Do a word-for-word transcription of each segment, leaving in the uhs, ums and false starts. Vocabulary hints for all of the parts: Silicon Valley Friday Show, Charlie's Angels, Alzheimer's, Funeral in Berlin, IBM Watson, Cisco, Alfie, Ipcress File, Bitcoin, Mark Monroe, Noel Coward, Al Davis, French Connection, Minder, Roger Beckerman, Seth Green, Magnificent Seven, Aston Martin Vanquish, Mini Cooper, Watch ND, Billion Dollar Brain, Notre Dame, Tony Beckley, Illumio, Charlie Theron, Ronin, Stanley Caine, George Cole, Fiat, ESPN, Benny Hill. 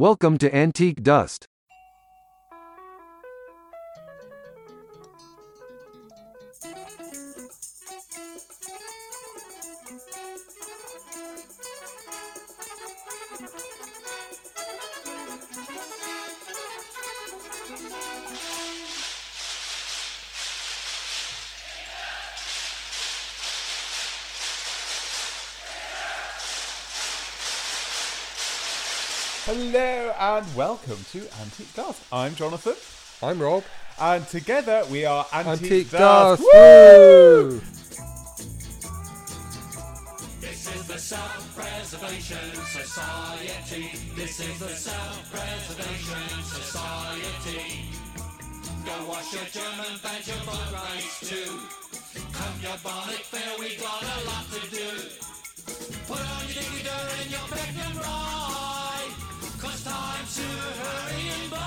Welcome to Antique Dust. Hello and welcome to Antique Dust. I'm Jonathan. I'm Rob. And together we are Antique, Antique Dust. Dust. Woo! This is the Self-Preservation Society. This is the Self-Preservation Society. Go wash your German vegetable rice too. Come your bonnet fair, we got a lot to do. Put on your diggity-dur and your peck and rye. Cause time's hurrying by.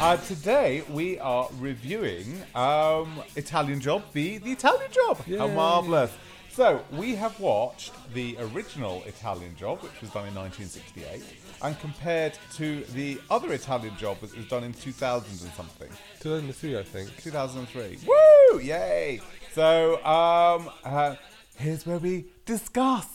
Uh, today we are reviewing um, Italian Job v. The Italian Job. Yay. How marvellous. So we have watched the original Italian Job, which was done in nineteen sixty-eight, and compared to the other Italian Job, which was done in two thousand and something. two thousand three, I think. two thousand three. Woo! Yay! So um, uh, here's where we discuss.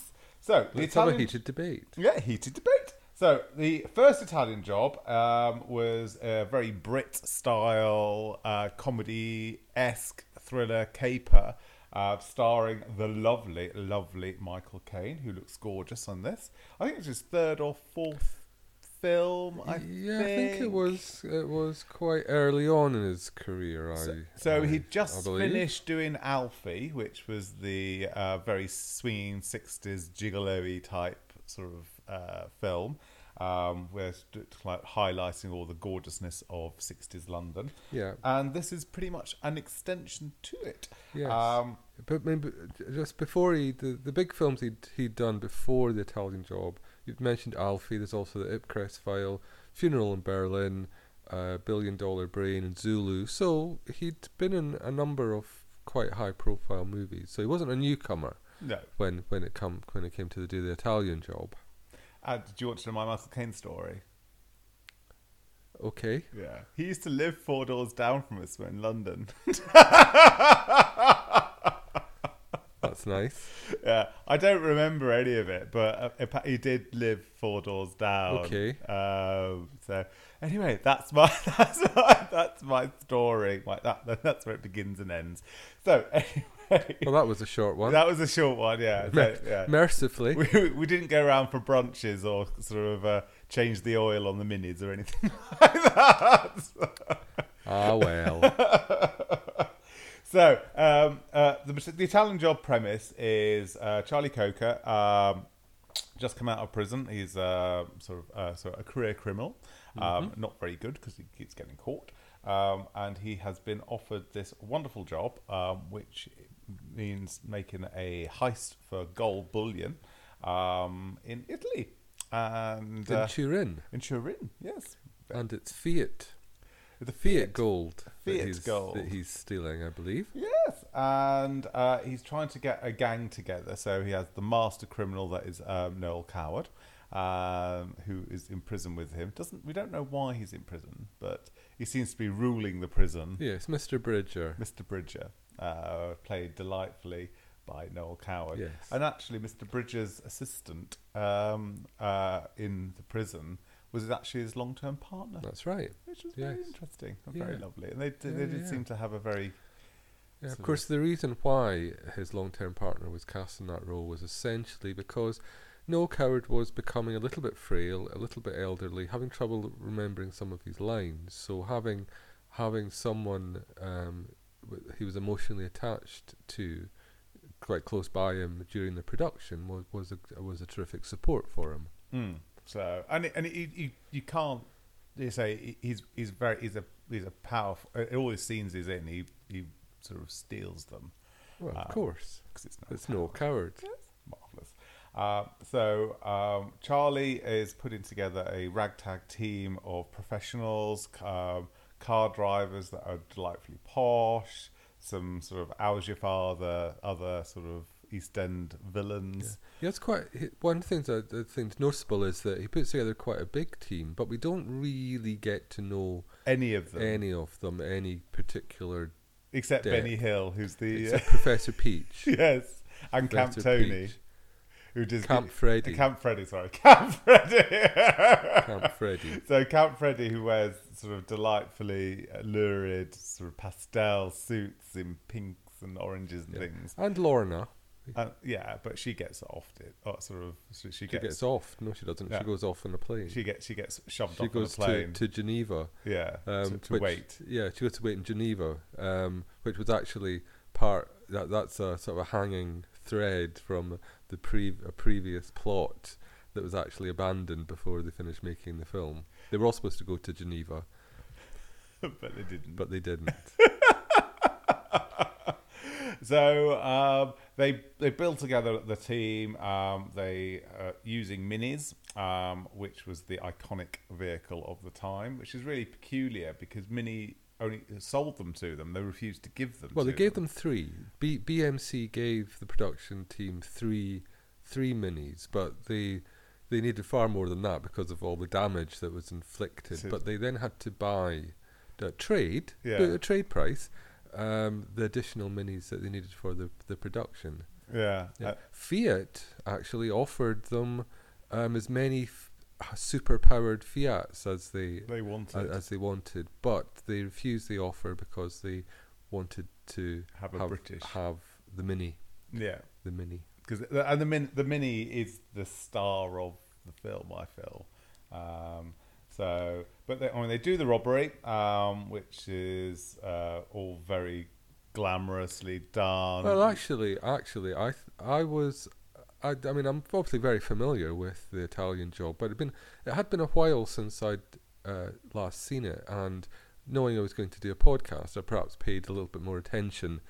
So the Let's Italian, have a heated debate. Yeah, heated debate. So the first Italian Job um, was a very Brit-style uh, comedy-esque thriller caper, uh, starring the lovely, lovely Michael Caine, who looks gorgeous on this. I think it's his third or fourth film. I yeah, think. I think it was. It was quite early on in his career. I so, so I, he just finished doing Alfie, which was the uh, very swinging sixties gigolo-y type sort of uh, film, um, where like highlighting all the gorgeousness of sixties London. Yeah, and this is pretty much an extension to it. Yes, um, but maybe just before he the, the big films he'd he'd done before the Italian Job. You've mentioned Alfie, there's also the Ipcress File, Funeral in Berlin, uh, Billion Dollar Brain and Zulu. So he'd been in a number of quite high profile movies. So he wasn't a newcomer no. when, when it come when it came to the, do the Italian Job. Uh, do you want to know my Michael Caine story? Okay. Yeah. He used to live four doors down from us in London. That's nice. Yeah, I don't remember any of it, but uh, he did live four doors down. Okay. Um, so anyway, that's my that's my, that's my story. Like that, that's where it begins and ends. So anyway, well, that was a short one. That was a short one. Yeah. So, yeah. Mercifully, we we didn't go around for brunches or sort of uh, change the oil on the minis or anything like that. Ah well. So, um, uh, the, the Italian Job premise is uh, Charlie Coker, um, just come out of prison. He's uh, sort of uh, sort of a career criminal, um, mm-hmm. not very good because he keeps getting caught. Um, and he has been offered this wonderful job, um, which means making a heist for gold bullion um, in Italy. And, in uh, Turin. In Turin, yes. And it's Fiat. The Fiat, Fiat gold, Fiat that, he's, gold. that he's stealing, I believe. Yes, and uh, he's trying to get a gang together. So he has the master criminal that is um, Noel Coward, um, who is in prison with him. Doesn't we don't know why he's in prison, but he seems to be ruling the prison. Yes, Mister Bridger. Mister Bridger, uh, played delightfully by Noel Coward. Yes, and actually, Mister Bridger's assistant um, uh, in the prison. Was actually his long-term partner. That's right. Which was yes. very interesting and yeah. very lovely. And they d- yeah, they did yeah. seem to have a very... Yeah, of course, of the reason why his long-term partner was cast in that role was essentially because Noel Coward was becoming a little bit frail, a little bit elderly, having trouble remembering some of his lines. So having having someone um, he was emotionally attached to quite close by him during the production was, was, a, was a terrific support for him. Mm. So and and he, he, you can't you say he's he's very he's a he's a powerful in all his scenes he's in he he sort of steals them. Well, of um, course, because it's no it's coward. No coward. Yes. Marvelous. Uh, so um, Charlie is putting together a ragtag team of professionals, um, car drivers that are delightfully posh, some sort of how's your father, other sort of East End villains. Yeah, yeah it's quite... One of the things I think is noticeable is that he puts together quite a big team, but we don't really get to know... Any of them. Any of them, any particular... Except depth. Benny Hill, who's the... Except uh, Professor Peach. Yes, and Professor Camp Tony. Peach. Who does Camp the, Freddy. Camp Freddy, sorry. Camp Freddy. Camp Freddy. So Camp Freddy, who wears sort of delightfully lurid sort of pastel suits in pinks and oranges and yeah. things. And Lorna. And, yeah, but she gets off it. Or sort of, she, she, she gets, gets off. No, she doesn't. Yeah. She goes off on a plane. She gets she gets shoved she off goes on a plane. To, to Geneva. Yeah, um, to, to which, wait. Yeah, she goes to wait in Geneva, um, which was actually part... That That's a sort of a hanging thread from... The pre a previous plot that was actually abandoned before they finished making the film. They were all supposed to go to Geneva, but they didn't. But they didn't. So um, they they build together the team. Um, they uh, using minis, um, which was the iconic vehicle of the time, which is really peculiar because Mini only sold them to them. They refused to give them well, to Well, they gave them, them three. B- BMC gave the production team three three minis, but they they needed far more than that because of all the damage that was inflicted. So but they then had to buy, uh, trade, yeah. at a trade price, um, the additional minis that they needed for the, the production. Yeah. yeah. Uh, Fiat actually offered them um, as many... F- super-powered Fiats as they, they wanted, as they wanted, but they refused the offer because they wanted to have a have, British have the Mini. Yeah, the Mini. Because and the Mini, the Mini is the star of the film. I feel um, so, but they, I mean, they do the robbery, um, which is uh, all very glamorously done. Well, actually, actually, I th- I was. I, I mean, I'm obviously very familiar with the Italian Job, but it'd been, it had been a while since I'd uh, last seen it, and knowing I was going to do a podcast, I perhaps paid a little bit more attention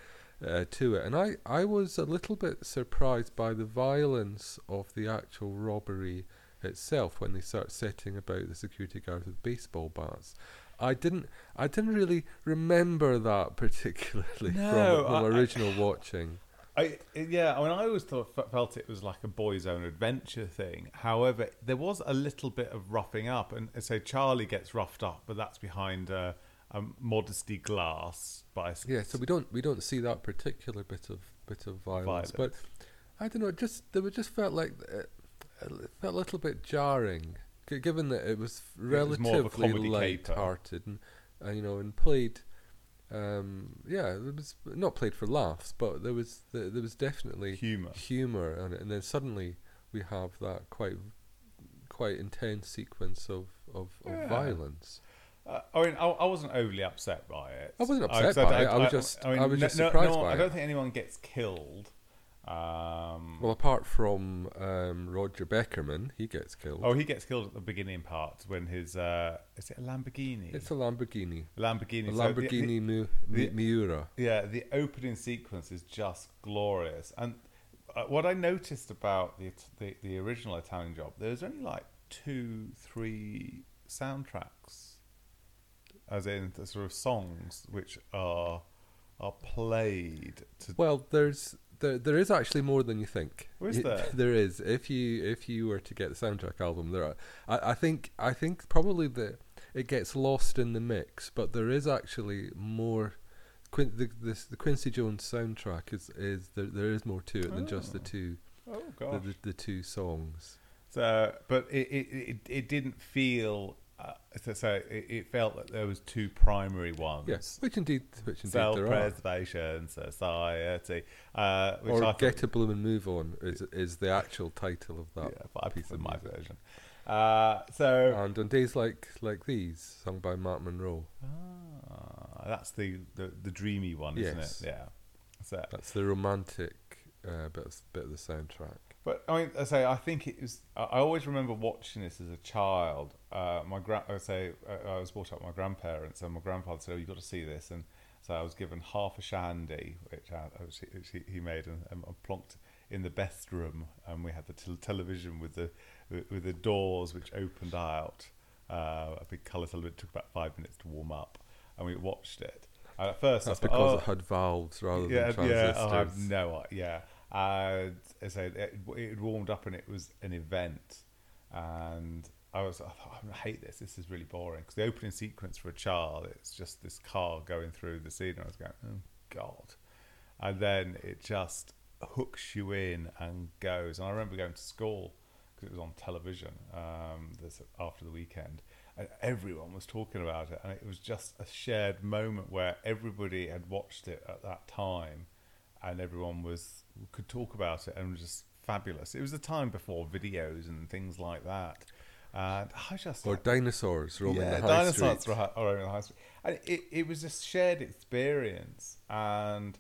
uh, to it. And I, I was a little bit surprised by the violence of the actual robbery itself when they start setting about the security guards with baseball bats. I didn't I didn't really remember that particularly no, from, from I, original I, watching. I, yeah, I mean, I always thought, felt it was like a boys' own adventure thing. However, there was a little bit of roughing up, and so Charlie gets roughed up, but that's behind a, a modesty glass. By yeah, so we don't we don't see that particular bit of bit of violence, violence. But I don't know. It just there just felt like it, it felt a little bit jarring, given that it was relatively it was light-hearted and, and you know and played. Um, yeah, it was not played for laughs, but there was the, there was definitely humor, humor, and and then suddenly we have that quite quite intense sequence of of, of yeah. violence. Uh, I mean, I, I wasn't overly upset by it. I wasn't upset I, by I, it. I, I was just I, mean, I was just no, surprised no, by I it. I don't think anyone gets killed. Um, well, apart from um, Roger Beckerman, he gets killed. Oh, he gets killed at the beginning part when his uh, is it a Lamborghini? It's a Lamborghini. Lamborghini. A Lamborghini so the, Mu- the, Miura. Yeah, the opening sequence is just glorious. And uh, what I noticed about the, the the original Italian Job, there was only like two, three soundtracks, as in the sort of songs which are are played. To well, there's. There, there is actually more than you think. What is there? There is. If you if you were to get the soundtrack album, there are. I, I think I think probably that it gets lost in the mix, but there is actually more. Quin- the, this, the Quincy Jones soundtrack is is there, there is more to it than oh. just the two. Oh gosh. The, the, the two songs. So, but it it, it, it didn't feel. Uh, so, so it, it felt that there was two primary ones. Yes, yeah, which indeed, which indeed there are. Self-preservation, society, uh, which or I Get a Bloom and Move On is is the actual title of that. Yeah, but I piece of my music. version. Uh, so and on days like like these, sung by Mark Monroe. Ah, that's the, the, the dreamy one, isn't yes. it? Yeah, so that's the romantic uh, bit of, bit of the soundtrack. But I mean, I say I think it was. I always remember watching this as a child. Uh, my gra- I say uh, I was brought up with my grandparents, and my grandfather said, "Oh, you've got to see this." And so I was given half a shandy, which, I, which, he, which he, he made, and, and plonked in the best room. And we had the te- television with the with the doors which opened out. Uh, a big colour television. It took about five minutes to warm up, and we watched it. And at first, that's I thought, because oh, it had valves rather yeah, than transistors. Yeah, I have no idea. Yeah. uh, as I said, it, it warmed up and it was an event, and I was I thought, I hate this. This is really boring, because the opening sequence for a child, it's just this car going through the scene, and I was going, oh God, and then it just hooks you in and goes. And I remember going to school, because it was on television um, this after the weekend, and everyone was talking about it, and it was just a shared moment where everybody had watched it at that time, and everyone was could talk about it, and it was just fabulous. It was the time before videos and things like that. And I just or like, dinosaurs roaming yeah, the high street. Yeah, dinosaurs roaming the high street. And it, it was just shared experience, and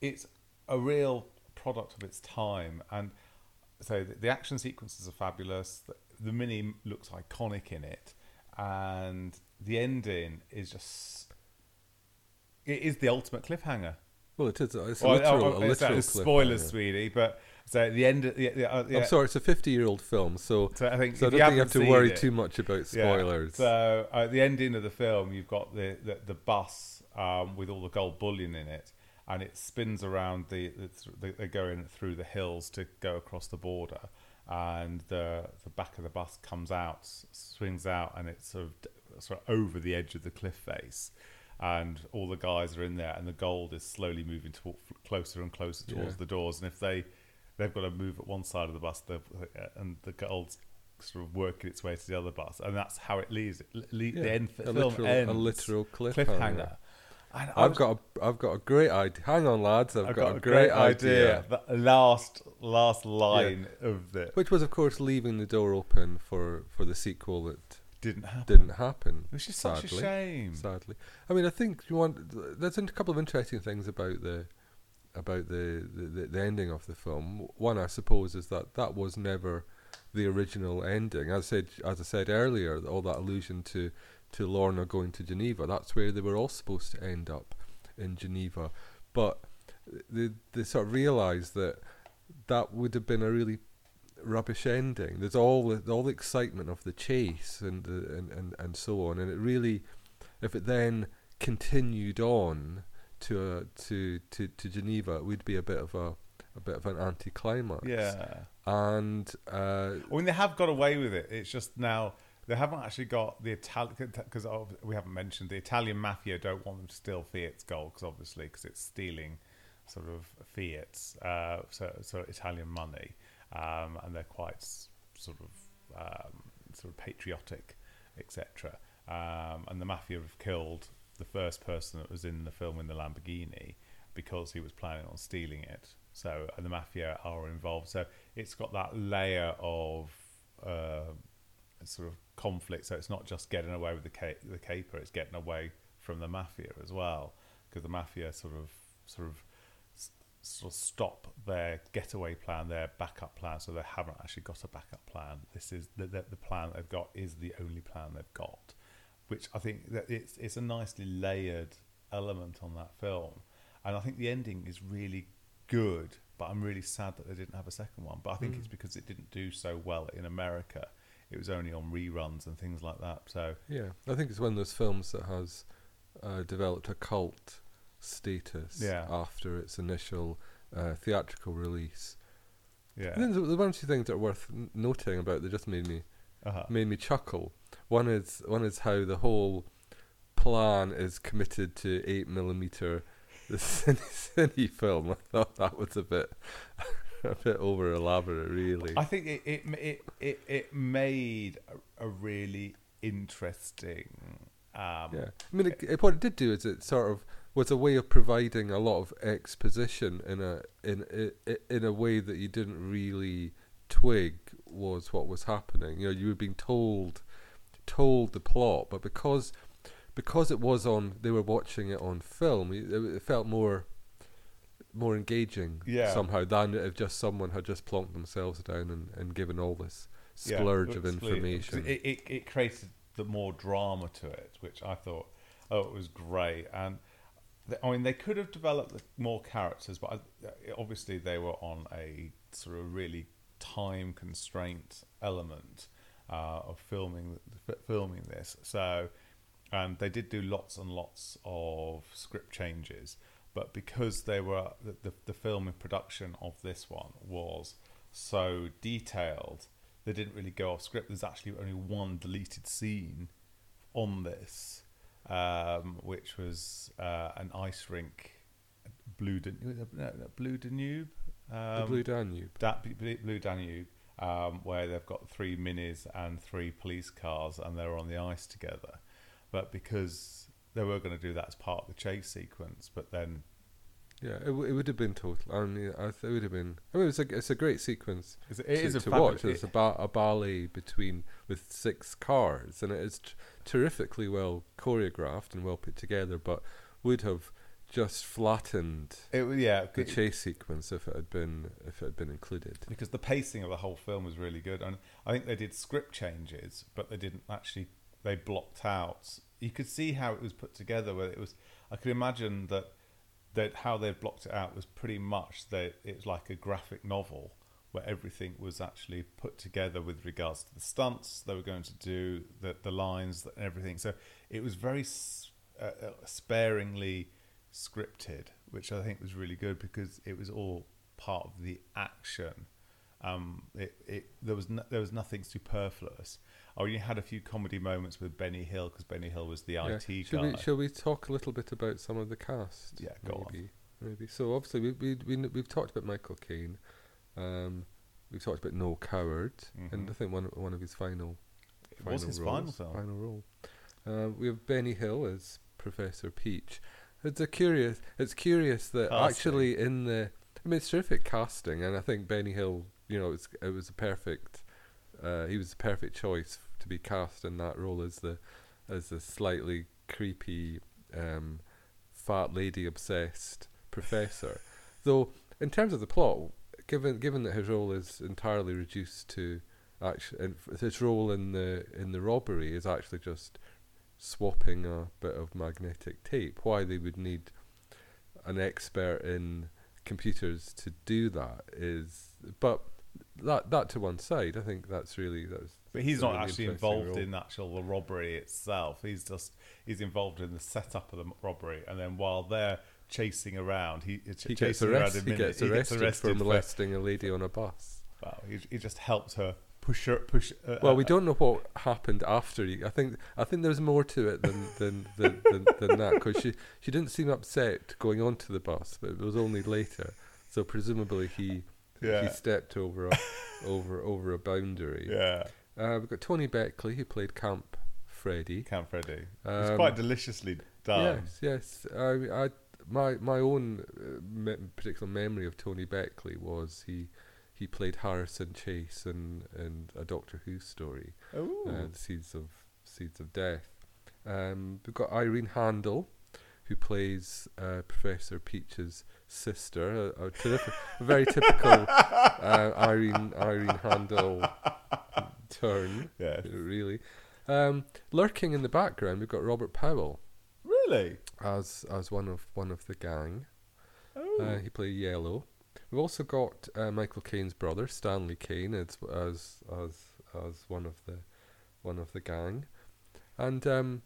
it's a real product of its time. And so the, the action sequences are fabulous. The, the mini looks iconic in it, and the ending is just... It is the ultimate cliffhanger. Well, it is. It's a well, literal, oh, oh, a literal it's, cliffhanger. Spoilers, sweetie, but... So at the end, of the, the, uh, yeah. I'm sorry, it's a fifty-year-old film, so, so I, think so I don't you think you have to worry it, too much about spoilers. Yeah. So uh, at the ending of the film, you've got the the, the bus um, with all the gold bullion in it, and it spins around the, the, the they're going through the hills to go across the border, and the the back of the bus comes out, swings out, and it's sort of sort of over the edge of the cliff face. And all the guys are in there, and the gold is slowly moving to, closer and closer towards yeah. the doors, and if they They've got to move at one side of the bus, and the gold's sort of working its way to the other bus, and that's how it leaves. It le- yeah, the end film literal, ends. A literal cliffhanger. cliffhanger. And I've was, got, a, I've got a great idea. Hang on, lads. I've, I've got, got a great, great idea. idea. The last, last line yeah. of it, which was, of course, leaving the door open for, for the sequel that didn't happen. Didn't happen. Which is sadly, such a shame. Sadly, I mean, I think you want. There's a couple of interesting things about the. about the, the, the ending of the film. One, I suppose, is that that was never the original ending. As I said, as I said earlier, all that allusion to, to Lorna going to Geneva, that's where they were all supposed to end up, in Geneva. But they, they sort of realised that that would have been a really rubbish ending. There's all the, all the excitement of the chase and, the, and, and, and so on. And it really, if it then continued on, To, uh, to to to Geneva, it would be a bit of a a bit of an anticlimax. Yeah, and uh, I mean, they have got away with it. It's just now they haven't actually got the Italian, because we haven't mentioned the Italian mafia don't want them to steal Fiat's gold, because obviously because it's stealing sort of Fiat's uh, so so Italian money, um, and they're quite sort of um, sort of patriotic, et cetera. Um, and the mafia have killed the first person that was in the film in the Lamborghini because he was planning on stealing it. So, and the mafia are involved. So it's got that layer of uh, sort of conflict. So it's not just getting away with the, ca- the caper, it's getting away from the mafia as well, because the mafia sort of sort of sort of stop their getaway plan, their backup plan. So they haven't actually got a backup plan. This is the, the, the plan they've got is the only plan they've got. Which I think that it's it's a nicely layered element on that film, and I think the ending is really good. But I'm really sad that they didn't have a second one. But I think mm. it's because it didn't do so well in America. It was only on reruns and things like that. So yeah, I think it's one of those films that has uh, developed a cult status yeah. after its initial uh, theatrical release. Yeah, and then there's one or two things that are worth n- noting about that just made me uh-huh. made me chuckle. One is one is how the whole plan is committed to eight millimeter, the cine film. I thought that was a bit a bit over elaborate, really. I think it it it it, it made a, a really interesting. Um, yeah, I mean, it, it, what it did do is it sort of was a way of providing a lot of exposition in a in in, in a way that you didn't really twig was what was happening. You know, you were being told. told the plot, but because because it was on, they were watching it on film, it, it felt more more engaging yeah. somehow than if just someone had just plonked themselves down and, and given all this splurge yeah, of information. It, it, it created the more drama to it, which I thought, oh, it was great. And they, I mean, they could have developed more characters, but I, obviously they were on a sort of really time constraint element. Uh, of filming f- filming this, so um, they did do lots and lots of script changes, but because they were the, the, the film in production of this one was so detailed, they didn't really go off script. There's actually only one deleted scene on this, um, which was uh, an ice rink, Blue Danube, no, Blue Danube, um, the Blue Danube, that Blue Danube, um, where they've got three minis and three police cars, and they're on the ice together. But because they were going to do that as part of the chase sequence, but then, yeah, it, w- it would have been total. I mean, I th- it would have been. I mean, it's a it's a great sequence. It to, is a to watch. It's about a ballet between with six cars, and it is t- terrifically well choreographed and well put together. But would have just flattened it, yeah, the it, chase sequence if it had been if it had been included. Because the pacing of the whole film was really good, and I think they did script changes, but they didn't actually. They blocked out. You could see how it was put together. Where it was, I could imagine that. That how they blocked it out was pretty much that it's like a graphic novel where everything was actually put together with regards to the stunts they were going to do, the the lines and everything. So it was very uh, sparingly scripted, which I think was really good because it was all part of the action. Um, it, it there was no, there was nothing superfluous. I mean, you had a few comedy moments with Benny Hill because Benny Hill was the yeah. I T shall guy. We, shall we talk a little bit about some of the cast? Yeah, go maybe, on. Maybe. So obviously we we, we we've talked about Michael Caine, um, we've talked about Noel Coward, mm-hmm. and I think one one of his final, it final was his roles, final film. Final role. Uh, we have Benny Hill as Professor Peach. It's a curious. It's curious that casting. Actually in the I mean it's terrific casting, and I think Benny Hill, you know, it was it was a perfect. Uh, he was the perfect choice to be cast in that role as the as the slightly creepy, um, fat lady obsessed professor. Though in terms of the plot, given given that his role is entirely reduced to actually, his role in the in the robbery is actually just swapping a bit of magnetic tape. Why they would need an expert in computers to do that is, but. That that to one side, I think that's really that's. But he's not really actually involved role. in actual the robbery itself. He's just he's involved in the setup of the robbery, and then while they're chasing around, he he, ch- he, gets, arrest, around he, gets, he arrested gets arrested for molesting for, a lady on a bus. Wow, he, he just helped her push her push. Uh, well, we don't know what happened after. He, I think I think there's more to it than than than, than, than that because she she didn't seem upset going onto the bus, but it was only later. So presumably he. Yeah. He stepped over a, over over a boundary. Yeah, uh, we've got Tony Beckley who played Camp Freddy. Camp Freddy. Um, it's quite deliciously done. Yes, yes. I, I my my own uh, me- particular memory of Tony Beckley was he he played Harrison Chase in and a Doctor Who story. Oh, uh, Seeds of Seeds of Death. Um, we've got Irene Handl, who plays uh, Professor Peach's sister, a, a, terrific, a very typical uh, Irene Irene Handl turn, yes. really. Um, lurking in the background, we've got Robert Powell, really, as as one of one of the gang. Oh, uh, he played Yellow. We've also got uh, Michael Caine's brother, Stanley Caine, as as as as one of the one of the gang, and. Um,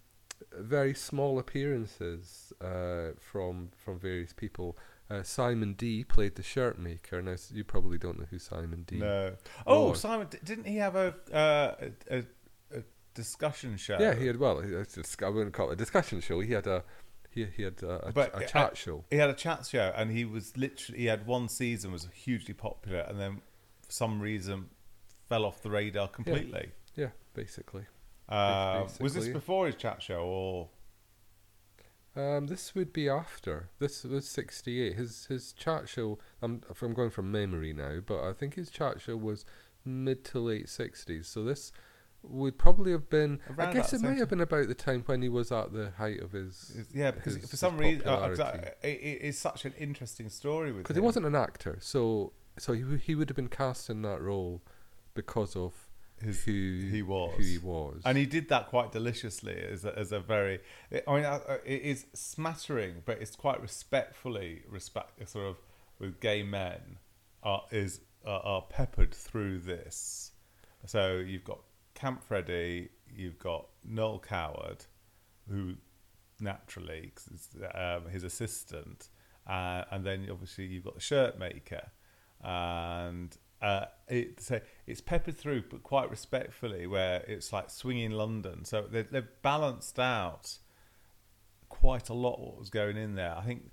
Very small appearances uh, from from various people. Uh, Simon Dee played the shirt maker. Now you probably don't know who Simon Dee. No. Oh, was. Simon! Didn't he have a uh, a, a discussion show? Yeah, he had. Well, I wouldn't call it a discussion show. He had a he he had a, a, but, a chat uh, show. He had a chat show, and he was literally he had one season was hugely popular, and then for some reason fell off the radar completely. Yeah, yeah basically. Uh, was this before his chat show or? Um, this would be after. This was sixty-eight. His his chat show. I'm I'm going from memory now, but I think his chat show was mid to late sixties. So this would probably have been. Around I guess it may have been about the time when he was at the height of his. his yeah, because his, for some reason, uh, it, it is such an interesting story with. Because he wasn't an actor, so so he he would have been cast in that role because of. His, who he was, who he was, and he did that quite deliciously. As a, as a very, I mean, it is smattering, but it's quite respectfully respect, sort of, with gay men are is are, are peppered through this. So you've got Camp Freddy, you've got Noel Coward, who naturally, 'cause it's, um, his assistant, Uh, and then obviously you've got the shirt maker, and uh, it's a, it's peppered through, but quite respectfully, where it's like swinging London. So they've, they've balanced out quite a lot what was going in there. I think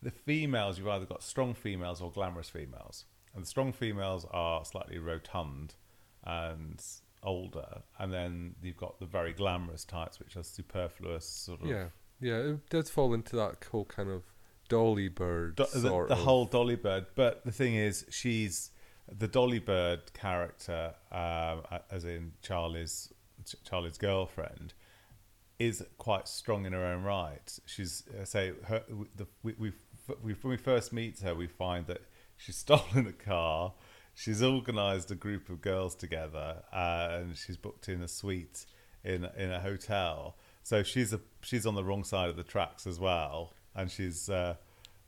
the females, you've either got strong females or glamorous females, and the strong females are slightly rotund and older, and then you've got the very glamorous types, which are superfluous sort of. Yeah, yeah, it does fall into that whole kind of dolly bird. Do- sort the, the of. Whole dolly bird, but the thing is, she's the dolly bird character, um, as in Charlie's Charlie's girlfriend, is quite strong in her own right. She's uh, say her, the, we, we we when we first meet her, we find that she's stolen a car. She's organised a group of girls together, uh, and she's booked in a suite in in a hotel. So she's a she's on the wrong side of the tracks as well, and she's uh,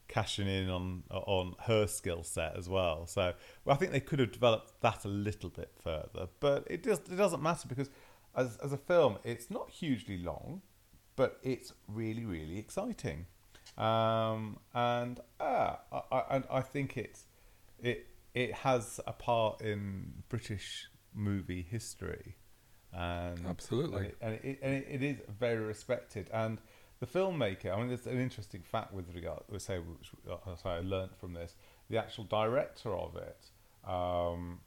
cashing in on on her skill set as well. So well, I think they could have developed that a little bit further, but it just it doesn't matter, because as as a film, it's not hugely long, but it's really really exciting, um, and uh, I, I, and I think it's it. It has a part in British movie history, and absolutely, and it, and it, and it is very respected. And the filmmaker, I mean, there's an interesting fact with regard, say, which I learnt from this: the actual director of it, um,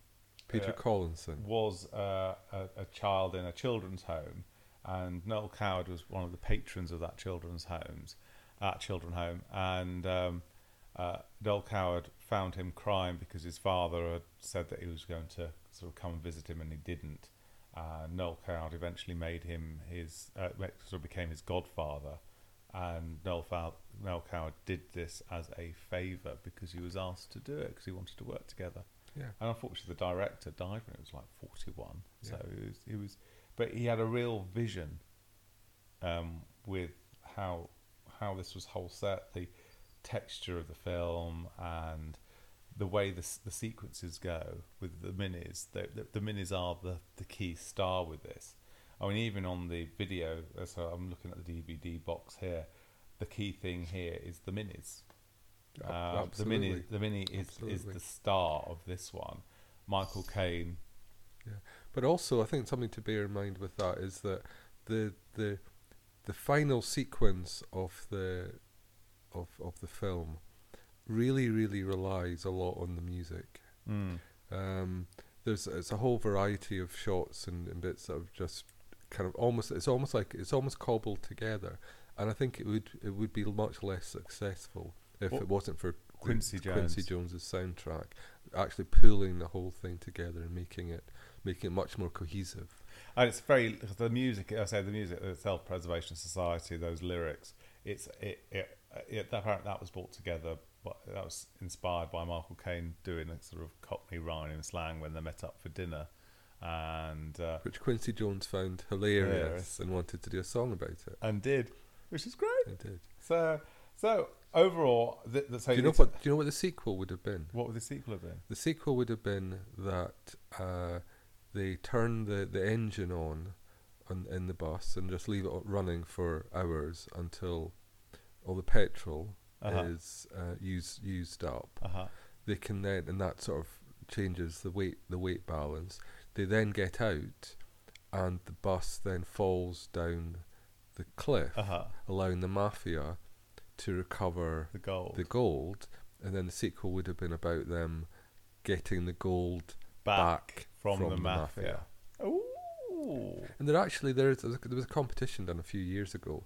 Peter uh, Collinson, was uh, a, a child in a children's home, and Noel Coward was one of the patrons of that children's homes, that uh, children's home, and um, uh, Noel Coward found him crying because his father had said that he was going to sort of come and visit him, and he didn't. Uh, Noel Coward eventually made him his uh, sort of became his godfather, and Noel, Fow- Noel Coward did this as a favour because he was asked to do it because he wanted to work together. Yeah. And unfortunately, the director died when he was like forty-one. Yeah. So it was, it was, but he had a real vision um, with how how this was whole set. The texture of the film and the way the the sequences go with the minis. The, the, the minis are the, the key star with this. I mean, even on the video, so I'm looking at the D V D box here, the key thing here is the minis. Uh, the mini, the mini is, is the star of this one. Michael Caine. Yeah. But also, I think something to bear in mind with that is that the the the final sequence of the of of the film really really relies a lot on the music. Mm. um there's it's a whole variety of shots and, and bits that have just kind of almost it's almost like it's almost cobbled together, and I think it would it would be much less successful if well, it wasn't for Quincy Jones. Quincy Jones's soundtrack actually pulling the whole thing together and making it making it much more cohesive. And it's very the music I say the music the Self-Preservation Society, those lyrics, it's it, it Uh, yeah, that, that was brought together, but that was inspired by Michael Caine doing a sort of Cockney rhyming slang when they met up for dinner, and uh, which Quincy Jones found hilarious, hilarious and wanted to do a song about it, and did, which is great. It did. So, so overall, th- th- so do you know what? Do you know what the sequel would have been? What would the sequel have been? The sequel would have been that uh, they turn the, the engine on, on in the bus and just leave it running for hours until all the petrol uh-huh. is uh, used used up. Uh-huh. They can then, and that sort of changes the weight the weight balance. They then get out, and the bus then falls down the cliff, uh-huh. allowing the mafia to recover the gold. The gold, and then the sequel would have been about them getting the gold back, back from, from the, the mafia. mafia. Ooh! And there actually there is there was a competition done a few years ago.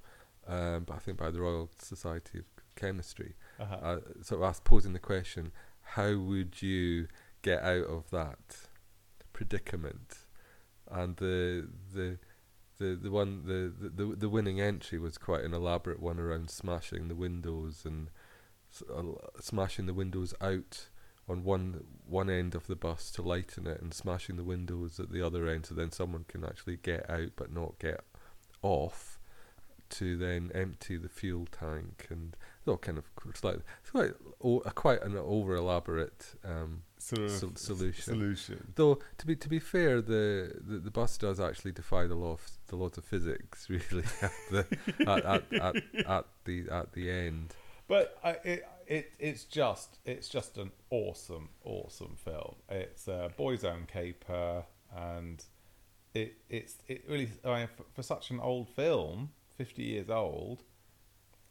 Um, but I think by the Royal Society of Chemistry, uh-huh. uh, sort of asked, posing the question, how would you get out of that predicament? And the the the, the one the, the the winning entry was quite an elaborate one around smashing the windows and uh, smashing the windows out on one one end of the bus to lighten it, and smashing the windows at the other end so then someone can actually get out but not get off, to then empty the fuel tank. And it's all kind of slightly, it's quite o- a, quite an over elaborate um, sort of so- solution. Solution. Though to be to be fair, the, the, the bus does actually defy the law of the laws of physics really at the at, at, at, at the at the end. But I, it, it it's just it's just an awesome awesome film. It's a boy's own caper, and it it's it really, I mean, for, for such an old film, fifty years old,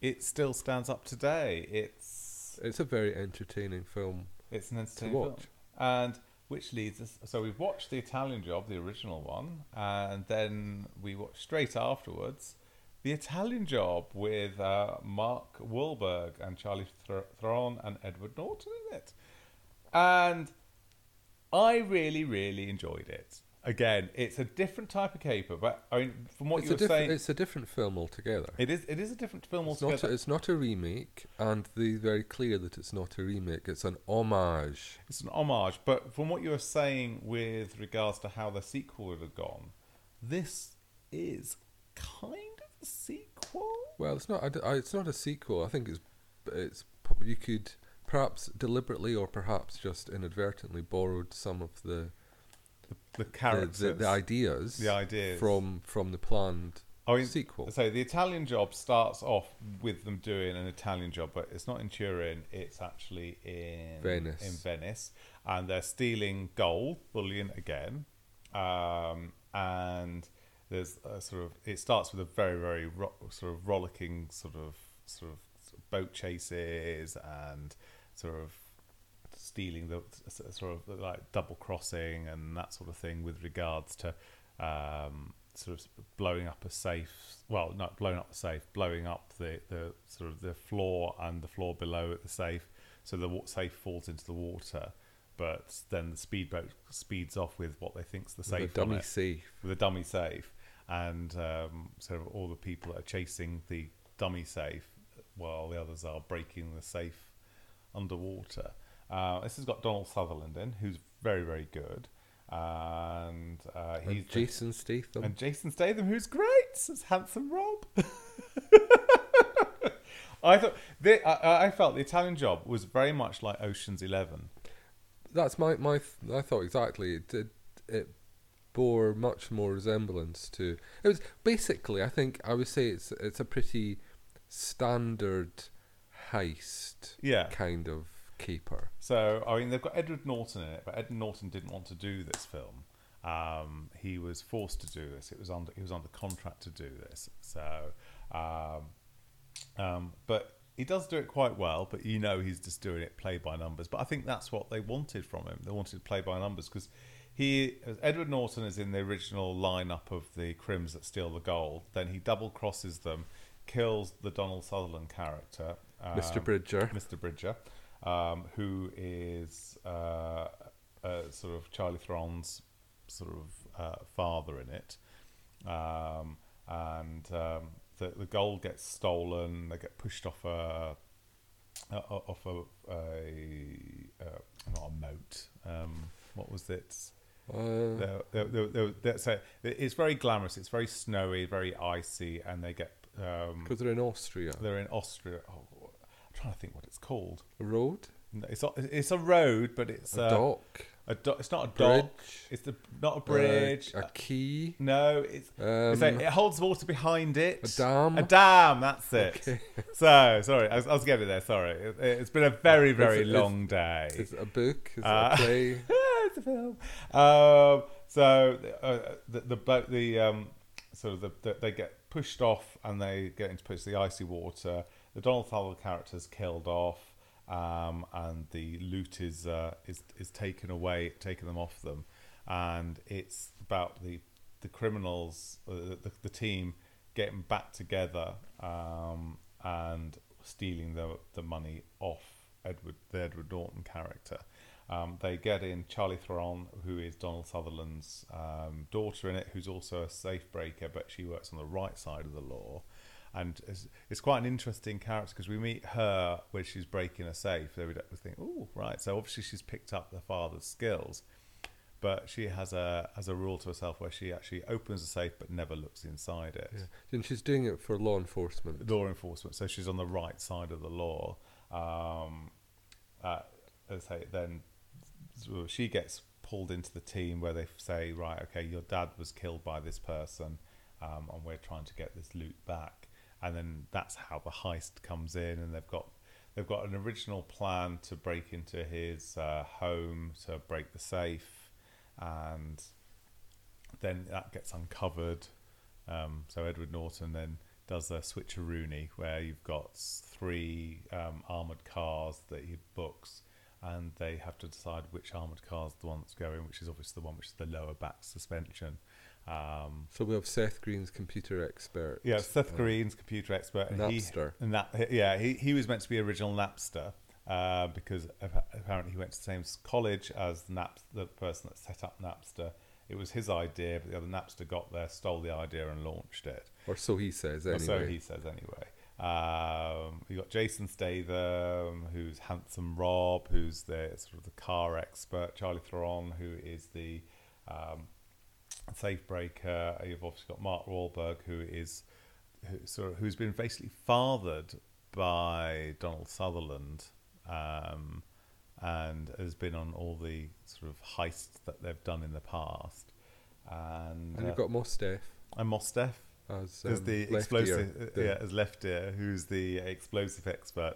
it still stands up today. It's it's a very entertaining film. It's an entertaining to watch. Film. And which leads us, so we've watched The Italian Job, the original one, and then we watched straight afterwards The Italian Job with uh, Mark Wahlberg and Charlie Theron and Edward Norton in it. And I really, really enjoyed it. Again, it's a different type of caper, but I mean, from what it's you were saying... It's a different film altogether. It is It is a different film it's altogether. Not a, it's not a remake, and they're very clear that it's not a remake. It's an homage. It's an homage, but from what you were saying with regards to how the sequel would have gone, this is kind of a sequel? Well, it's not I, it's not a sequel. I think it's it's you could perhaps deliberately or perhaps just inadvertently borrowed some of the... The, the characters, the, the, the ideas, the ideas from from the planned I mean, sequel. So The Italian Job starts off with them doing an Italian job, but it's not in Turin; it's actually in Venice. In Venice, and they're stealing gold bullion again. Um, and there's a sort of it starts with a very very ro- sort of rollicking sort of sort of boat chases and sort of. Stealing the sort of like double crossing and that sort of thing with regards to um, sort of blowing up a safe. Well, not blowing up the safe, blowing up the, the sort of the floor and the floor below at the safe. So the safe falls into the water, but then the speedboat speeds off with what they think's the safe. The dummy safe. With a dummy safe, and um, sort of all the people that are chasing the dummy safe, while the others are breaking the safe underwater. Uh, this has got Donald Sutherland in, who's very, very good, and uh, he's and Jason the, Statham, and Jason Statham, who's great. It's handsome Rob. I thought they, I, I felt The Italian Job was very much like Ocean's Eleven. That's my my. I thought exactly it. It, it bore much more resemblance to. It was basically. I think I would say it's it's a pretty standard heist. Yeah. Kind of. Keeper. So, I mean, they've got Edward Norton in it, but Edward Norton didn't want to do this film. Um, he was forced to do this. It was under he was under contract to do this. So, um, um, but he does do it quite well. But you know, he's just doing it play by numbers. But I think that's what they wanted from him. They wanted play by numbers because he Edward Norton is in the original lineup of the crims that steal the gold. Then he double crosses them, kills the Donald Sutherland character, um, Mister Bridger. Mister Bridger. Um, who is uh, uh, sort of Charlie Theron's sort of uh, father in it, um, and um, the, the gold gets stolen. They get pushed off a uh, off a, a uh, not a moat. Um, what was it? Uh, they're, they're, they're, they're, they're, so it's very glamorous. It's very snowy, very icy, and they get because um, they're in Austria. They're in Austria. Oh, trying to think what it's called. A road? No, it's not, it's a road, but it's a, a dock. A do, it's not a, a dock. It's the, not a bridge. Uh, a key? No, it's, um, it's like, it holds water behind it. A dam. A dam. That's it. Okay. So sorry, I was, I was getting there. Sorry, it, it's been a very very is it, long is, day. Is it a book? Is uh, it a play? It's a film. Um, so uh, the the boat, the um, sort of the, the, they get pushed off and they get into push the icy water. The Donald Sutherland character is killed off, um, and the loot is uh, is is taken away, taking them off them, and it's about the the criminals, uh, the the team getting back together um, and stealing the the money off Edward the Edward Norton character. Um, they get in Charlie Theron, who is Donald Sutherland's um, daughter in it, who's also a safe breaker, but she works on the right side of the law. And it's, it's quite an interesting character because we meet her when she's breaking a safe. So we, we think, oh, right. So obviously she's picked up the father's skills, but she has a has a rule to herself where she actually opens the safe but never looks inside it. Yeah. And she's doing it for law enforcement. Law enforcement. So she's on the right side of the law. Um, uh, let's say then she gets pulled into the team where they say, right, okay, your dad was killed by this person, um, and we're trying to get this loot back. And then that's how the heist comes in, and they've got They've got an original plan to break into his uh, home, to break the safe, and then that gets uncovered. Um, so Edward Norton then does a switcheroony where you've got three um, armoured cars that he books, and they have to decide which armoured car is the one that's going, which is obviously the one which is the lower back suspension. Um, so we have Seth Green's computer expert. Yeah, Seth uh, Green's computer expert. And Napster. He, and that, yeah, he, he was meant to be original Napster uh, because apparently he went to the same college as Napster, the person that set up Napster. It was his idea, but the other Napster got there, stole the idea and launched it. Or so he says anyway. Or so he says anyway. Um, you got Jason Statham, who's Handsome Rob, who's the sort of the car expert. Charlie Theron, who is the um, safe breaker. You've obviously got Mark Wahlberg, who is who, sort of, who's been basically fathered by Donald Sutherland, um, and has been on all the sort of heists that they've done in the past. And, and you've uh, got Mos Def. And Mos Def. As, um, as the explosive, ear, yeah, as Left Ear, who's the explosive expert,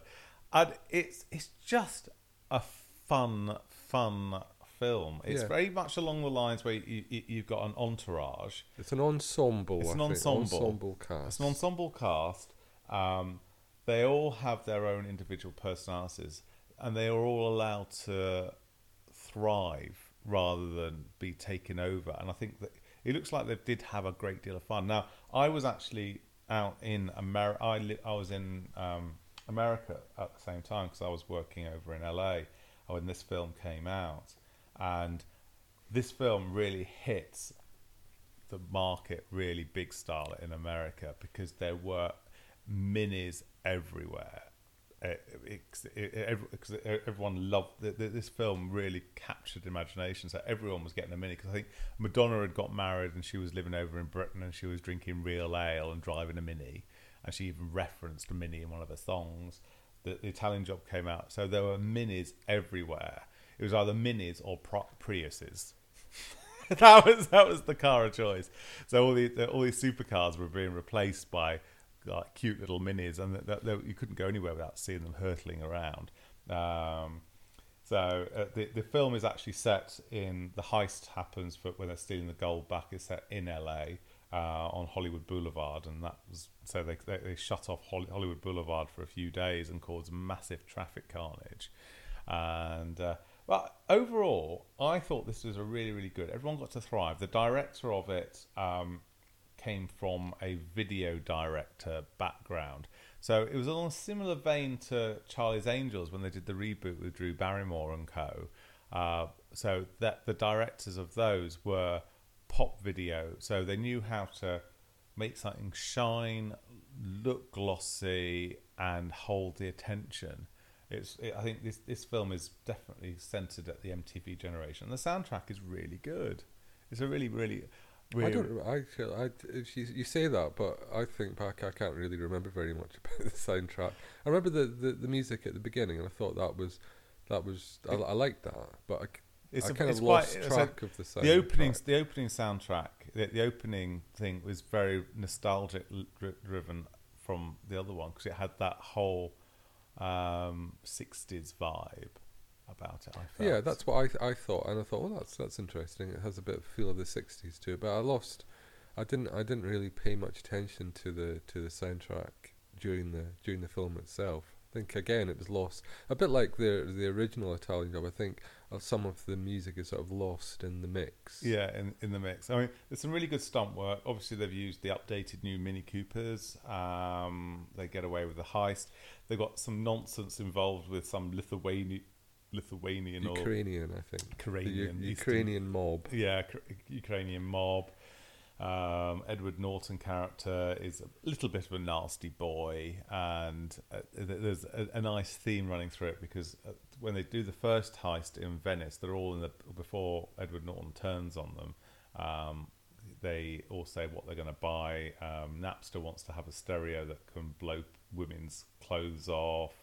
and it's it's just a fun, fun film. It's yeah. very much along the lines where you, you you've got an entourage. It's an ensemble. It's an ensemble. ensemble cast. It's an ensemble cast. Um, they all have their own individual personalities, and they are all allowed to thrive rather than be taken over. And I think that. It looks like they did have a great deal of fun. Now, I was actually out in America. I, li- I was in um, America at the same time because I was working over in L A when this film came out. And this film really hits the market really big style in America because there were minis everywhere. It, it, it, it, everyone loved the, the, this film really captured imagination, so everyone was getting a mini because I think Madonna had got married and she was living over in Britain and she was drinking real ale and driving a mini, and she even referenced a mini in one of her songs. The, the Italian Job came out, so there were minis everywhere. It was either minis or Priuses. that was that was the car of choice. So all the, the all these supercars were being replaced by like cute little minis, and that, that, you couldn't go anywhere without seeing them hurtling around. Um, so uh, the the film is actually set in the heist happens for when they're stealing the gold back. It's set in L A uh, on Hollywood Boulevard, and that was so they they, they shut off Hollywood Boulevard for a few days and caused massive traffic carnage. And uh, well, overall, I thought this was a really really good. Everyone got to thrive. The director of it. Um, came from a video director background. So it was on a similar vein to Charlie's Angels when they did the reboot with Drew Barrymore and co. Uh, so that the directors of those were pop video. So they knew how to make something shine, look glossy, and hold the attention. It's. It, I think this, this film is definitely centred at the M T V generation. The soundtrack is really good. It's a really, really... Weird. I don't actually. I, you, you say that, but I think back, I can't really remember very much about the soundtrack. I remember the, the, the music at the beginning, and I thought that was that was. I, I liked that, but I, it's I kind a, it's of lost quite, track a, of the soundtrack. The opening, the opening soundtrack, the, the opening thing was very nostalgic driven from the other one because it had that whole um, sixties vibe about it, I felt. Yeah, that's what I th- I thought, and I thought, well, that's that's interesting. It has a bit of feel of the sixties to it, but I lost, I didn't I didn't really pay much attention to the to the soundtrack during the during the film itself. I think again it was lost, a bit like the the original Italian Job. I think some of the music is sort of lost in the mix. Yeah, in in the mix. I mean, there's some really good stunt work. Obviously, they've used the updated new Mini Coopers. Um, they get away with the heist. They've got some nonsense involved with some Lithuanian. Lithuanian Ukrainian, or... Ukrainian, I think. Ukrainian. U- Ukrainian Eastern. mob. Yeah, cr- Ukrainian mob. Um, Edward Norton character is a little bit of a nasty boy, and uh, there's a, a nice theme running through it because uh, when they do the first heist in Venice, they're all in the... Before Edward Norton turns on them, um, they all say what they're going to buy. Um, Napster wants to have a stereo that can blow women's clothes off.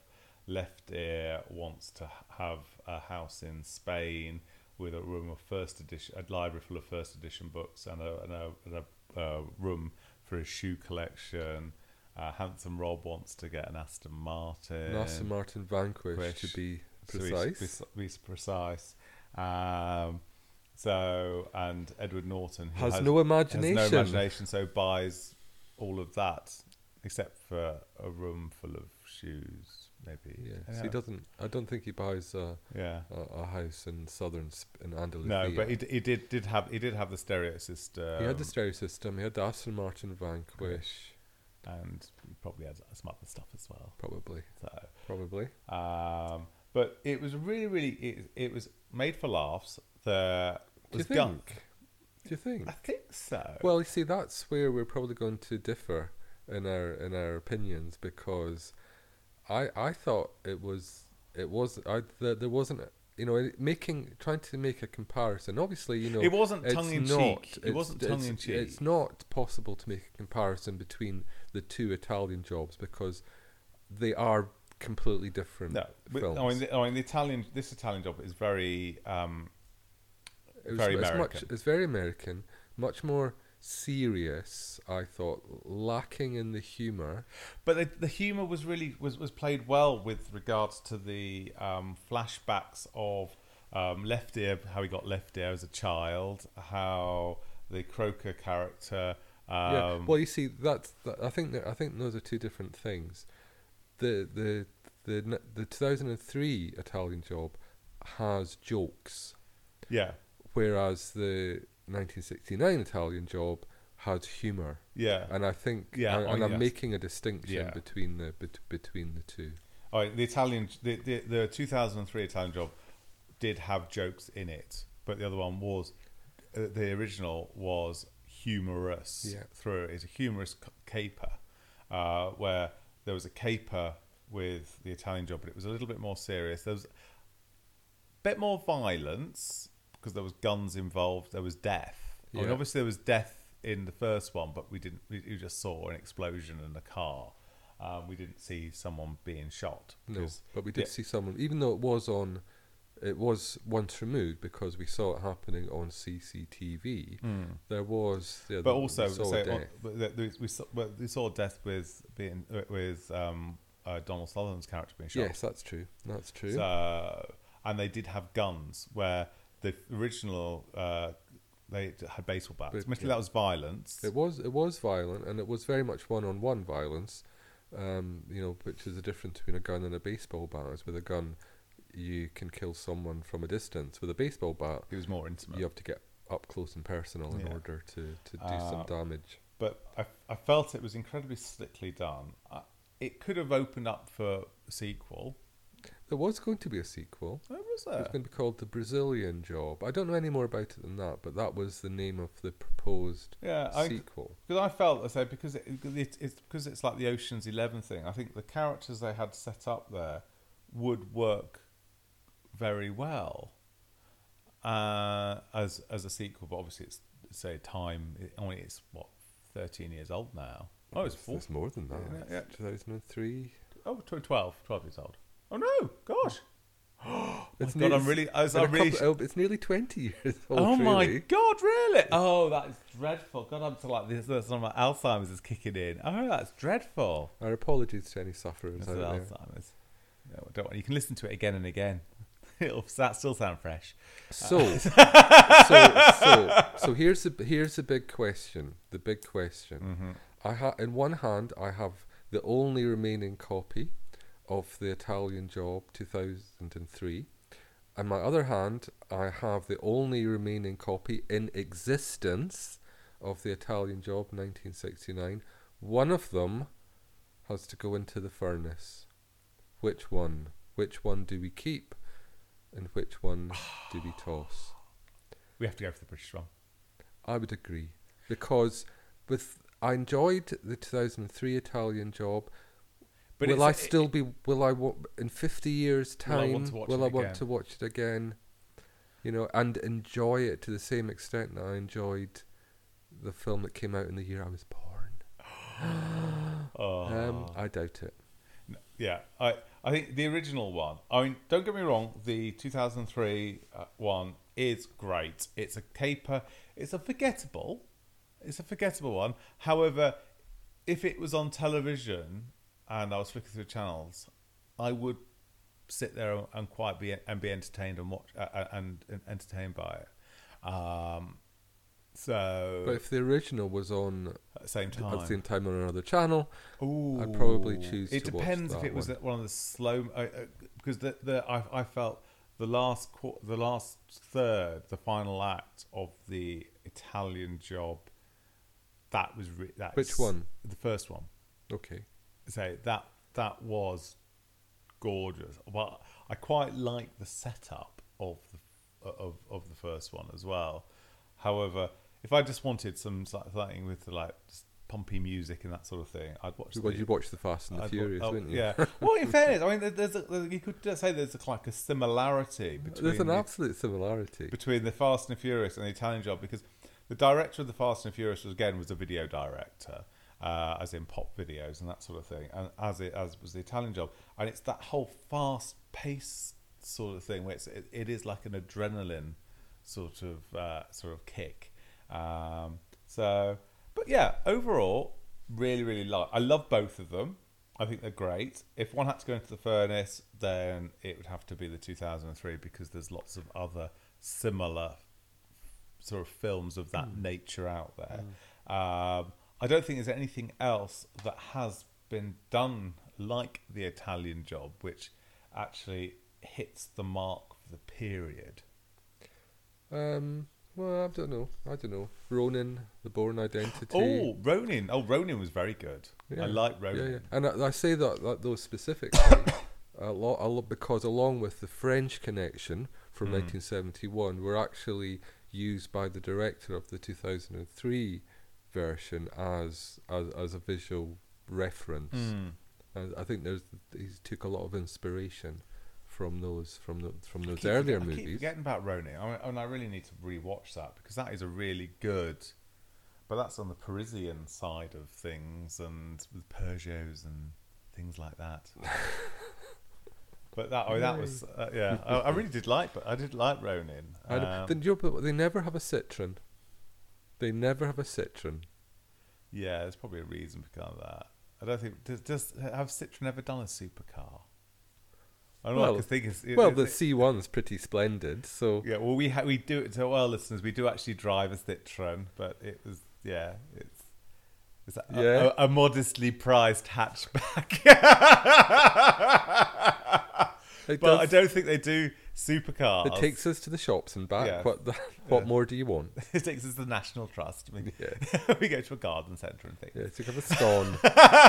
Left Ear wants to have a house in Spain with a room of first edition, a library full of first edition books, and a, and a, and a uh, room for his shoe collection. Uh, Handsome Rob wants to get an Aston Martin. An Aston Martin Vanquish, Vanquish to be precise. So be, be precise. Um, so, and Edward Norton who has, has no imagination. Has no imagination, so buys all of that except for a room full of shoes, maybe. Yeah. yeah. So he doesn't. I don't think he buys a yeah. a, a house in southern Sp- in Andalusia. No, but he, d- he did did have he did have the stereo system. He had the stereo system. He had the Aston Martin Vanquish. And he probably had some other stuff as well. Probably. So probably. Um, but it was really, really. It, it was made for laughs. There was gunk. Do you think? I think so. Well, you see, that's where we're probably going to differ in our in our opinions, because I I thought it was it was I the, there wasn't. You know, making trying to make a comparison. Obviously, you know, it wasn't tongue in cheek. It wasn't tongue in cheek. It's not possible to make a comparison between the two Italian jobs because they are completely different. No, films. I mean, the, I mean, the Italian. This Italian job is very, um, it was, very American. It's, much, it's very American. Much more serious, I thought, lacking in the humor. But the, the humor was really was, was played well with regards to the um, flashbacks of um, Left Ear, how he got Left Ear as a child, how the Croker character. Um, yeah. Well, you see, that's that, I think that, I think those are two different things. The the the the two thousand three Italian Job has jokes. Yeah. Whereas the nineteen sixty-nine Italian Job had humor. Yeah. And I think yeah, I, and oh, I'm yes. making a distinction yeah. between the bet, between the two. All right, the Italian the, the the two thousand three Italian Job did have jokes in it, but the other one was uh, the original was humorous. Yeah. Through it's a humorous caper uh, where there was a caper with the Italian Job, but it was a little bit more serious. There was a bit more violence. Because there was guns involved, there was death. Yeah. I mean, obviously there was death in the first one, but we didn't. We, we just saw an explosion in a car. Um, we didn't see someone being shot. No, but we did yeah. see someone, even though it was on. It was once removed because we saw it happening on C C T V. Mm. There was, yeah, but the, also we saw so death. On, but the, we, saw, well, we saw death with being with um, uh, Donald Sutherland's character being shot. Yes, that's true. That's true. So, and they did have guns where. The original, uh, they had baseball bats. Admittedly, yeah. that was violence. It was, it was violent, and it was very much one-on-one violence. Um, you know, which is the difference between a gun and a baseball bat. Is with a gun, you can kill someone from a distance. With a baseball bat, it was more intimate. You have to get up close and personal in yeah. order to, to do uh, some damage. But I, I felt it was incredibly slickly done. Uh, it could have opened up for a sequel. There was going to be a sequel. Oh, was there? It was going to be called The Brazilian Job. I don't know any more about it than that, but that was the name of the proposed yeah, sequel. Because I, I felt, as though because it, it, it's because it's like the Ocean's Eleven thing, I think the characters they had set up there would work very well uh, as as a sequel. But obviously, it's say time. It, I mean, it's what thirteen years old now. Oh, it's, it's four. It's more than that. Yeah, yeah. Two thousand and three. Oh, twelve. Twelve years old. Oh no! Gosh, oh, it's God, I'm really, I was, I'm really couple, it's nearly twenty years old. Oh my really. God, really? Oh, that is dreadful. God, I'm so like this. Some of my Alzheimer's is kicking in. Oh, that's dreadful. Our apologies to any sufferers out there. Alzheimer's. No, I don't want. You can listen to it again and again. It'll that still sound fresh. So, uh, so, so, so here's the here's the big question. The big question. Mm-hmm. I ha- in one hand, I have the only remaining copy of the Italian Job two thousand three, and my other hand I have the only remaining copy in existence of the Italian Job nineteen sixty-nine. One of them has to go into the furnace. Which one? Which one do we keep and which one do we toss? We have to go for the British one. I would agree, because with I enjoyed the two thousand three Italian Job. But will I still it, be? Will I wa- in fifty years' time? Will I want to watch, will it, I want again? To watch it again? You know, and enjoy it to the same extent that I enjoyed the film that came out in the year I was born. oh. um, I doubt it. No, yeah, I I think the original one. I mean, don't get me wrong. The two thousand three uh, one is great. It's a caper. It's a forgettable. It's a forgettable one. However, if it was on television and I was flicking through channels, I would sit there and quite be and be entertained and watch uh, and, and entertained by it. Um, so, but if the original was on at the same time, at the same time on another channel, Ooh, I'd probably choose. It to depends watch that if it was one, one of the slow uh, uh, because the the I, I felt the last qu- the last third, the final act of the Italian Job. That was re- that's which one? The first one. Okay. So that that was gorgeous. Well, I quite like the setup of the of of the first one as well. However, if I just wanted some something with the, like just pumpy music and that sort of thing, I'd watch. Well, you watch the Fast and the I'd Furious, wa- oh, wouldn't you? Yeah. Well, in fairness, I mean, there's a, you could say there's a, like a similarity between there's an the, absolute similarity between the Fast and the Furious and the Italian Job because. The director of the Fast and Furious was again was a video director, uh, as in pop videos and that sort of thing, and as it as was the Italian Job, and it's that whole fast pace sort of thing where it's, it, it is like an adrenaline sort of uh, sort of kick. Um, so, but yeah, overall, really really like. I love both of them. I think they're great. If one had to go into the furnace, then it would have to be the two thousand three because there's lots of other similar. Sort of films of that mm. nature out there. Mm. Um, I don't think there's anything else that has been done like the Italian Job, which actually hits the mark for the period. Um, well, I don't know. I don't know. Ronin, The Bourne Identity. Oh, Ronin. Oh, Ronin was very good. Yeah. I like Ronin. Yeah, yeah. And I, I say that, that those specifically a lot, a lot because along with the French Connection from mm. nineteen seventy-one, we're actually used by the director of the two thousand three version as as, as a visual reference. Mm. And I think there's he took a lot of inspiration from those from the, from those I earlier forget, movies. I keep forgetting about Ronin, I mean, and I really need to rewatch that because that is a really good. But that's on the Parisian side of things and with Peugeots and things like that. But that, oh, that was, uh, yeah. I, I really did like, but I did like Ronin. Um, they never have a Citroen. They never have a Citroen. Yeah, there's probably a reason behind that. I don't think. Does, does have Citroen ever done a supercar? I don't well, know. I think it's, it, well, it, the C one's pretty splendid. So yeah, well, we ha- we do it to our listeners. We do actually drive a Citroen, but it was yeah, it's. It's a, yeah. a, a modestly priced hatchback. But does. I don't think they do supercars. It takes us to the shops and back. Yeah. What, the, what yeah. more do you want? It takes us to the National Trust. We, yeah. we go to a garden centre and things. Yeah, to have a scone.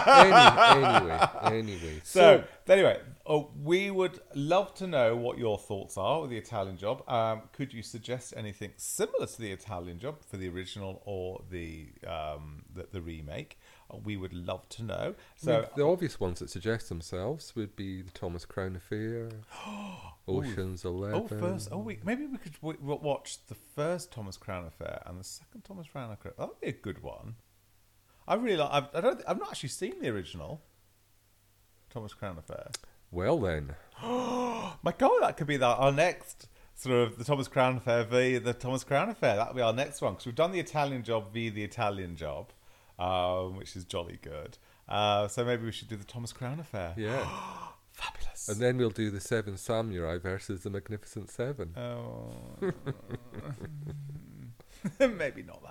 Any, anyway, anyway. So, so anyway, oh, we would love to know what your thoughts are with the Italian Job. Um, could you suggest anything similar to the Italian Job for the original or the um, the, the remake? We would love to know. So I mean, the obvious ones that suggest themselves would be the Thomas Crown Affair, Ocean's Ooh. Eleven. Oh, first, oh, we, maybe we could w- w- watch the first Thomas Crown Affair and the second Thomas Crown Affair. That would be a good one. I really, like, I've, I don't, I've not actually seen the original Thomas Crown Affair. Well then, my God, that could be that our next sort of the Thomas Crown Affair v the Thomas Crown Affair. That would be our next one because we've done the Italian Job v the Italian Job. Um, which is jolly good. Uh, so maybe we should do the Thomas Crown Affair. Yeah. Fabulous. And then we'll do the Seven Samurai versus the Magnificent Seven. Oh. Maybe not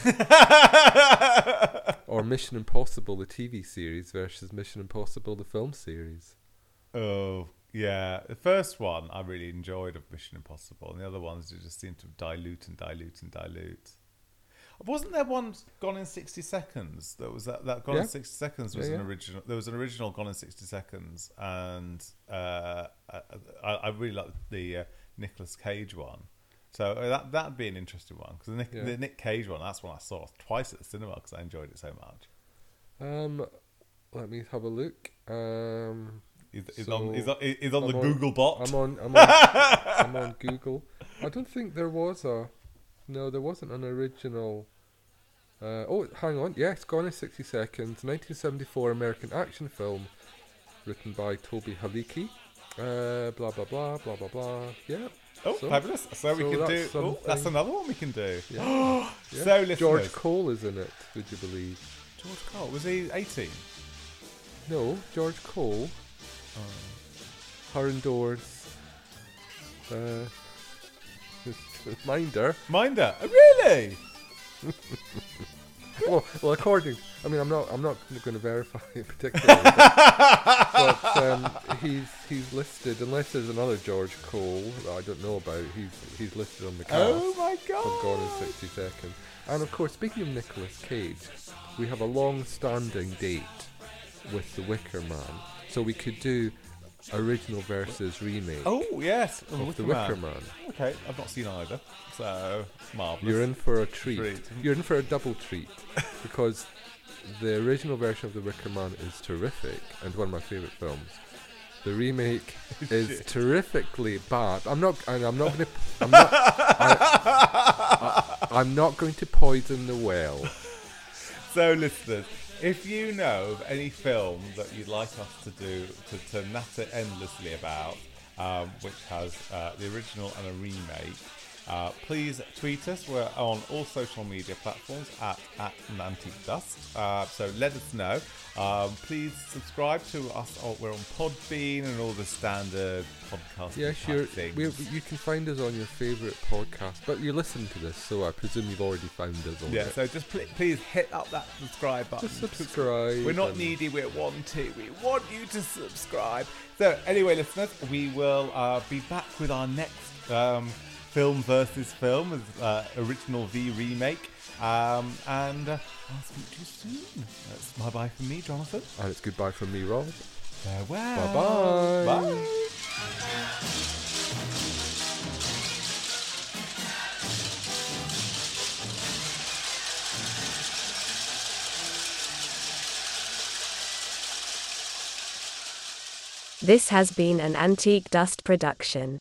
that one. Or Mission Impossible, the T V series versus Mission Impossible, the film series. Oh, yeah. The first one I really enjoyed of Mission Impossible, and the other ones just seem to dilute and dilute and dilute. Wasn't there one Gone in sixty Seconds? That was that, that Gone yeah. in sixty Seconds was yeah, yeah. an original. There was an original Gone in sixty Seconds, and uh, I, I really liked the uh, Nicolas Cage one. So that that'd be an interesting one because the Nick, yeah. the Nick Cage one. That's one I saw twice at the cinema because I enjoyed it so much. Um, let me have a look. Um, he's, he's so on. He's on, he's on the on, Google bot. I'm on. I'm on, I'm on Google. I don't think there was a. No, there wasn't an original. Uh, oh, hang on. Yes, Gone in sixty Seconds, nineteen seventy-four American action film written by Toby Halicki. Uh, blah, blah, blah, blah, blah, blah. Yeah. Oh, so, fabulous. So, so we can do. Oh, that's another one we can do. Yeah. yeah. So, listeners. George Cole is in it, would you believe? George Cole, was he eighteen? No, George Cole. Oh. Her and Doors. Uh, Minder. Minder, oh, really? well, well, according, I mean, I'm not, I'm not going to verify it particularly, but, but um, he's he's listed, unless there's another George Cole that I don't know about. He's he's listed on the cast. Oh my God! Of Gone in sixty Seconds. And of course, speaking of Nicolas Cage, we have a long-standing date with The Wicker Man, so we could do original versus remake. Oh yes, of Wicker The Wicker Man. Man. Okay, I've not seen either, so marvelous. You're in for a treat. treat. You're in for a double treat because the original version of The Wicker Man is terrific and one of my favourite films. The remake is terrifically bad. I'm not. I'm not going to. I'm not. I, I, I'm not going to poison the well. So, listeners, if you know of any film that you'd like us to do, to, to natter endlessly about, um, which has uh, the original and a remake, uh, please tweet us. We're on all social media platforms at, at Antique Dust. Uh, so let us know. Um, please subscribe to us. Oh, we're on Podbean and all the standard podcast yeah, sure. things. You can find us on your favourite podcast, but you listen to this, so I presume you've already found us on Yeah, it. So just pl- please hit up that subscribe button. Just subscribe. We're not needy, we're wanting. We want you to subscribe. So anyway, listeners, we will uh, be back with our next um, film versus film, uh, original v remake. Um, and uh, I'll speak to you soon. That's my bye from me, Jonathan. And it's goodbye from me, Rob. Farewell. Bye-bye. Bye. This has been an Antique Dust production.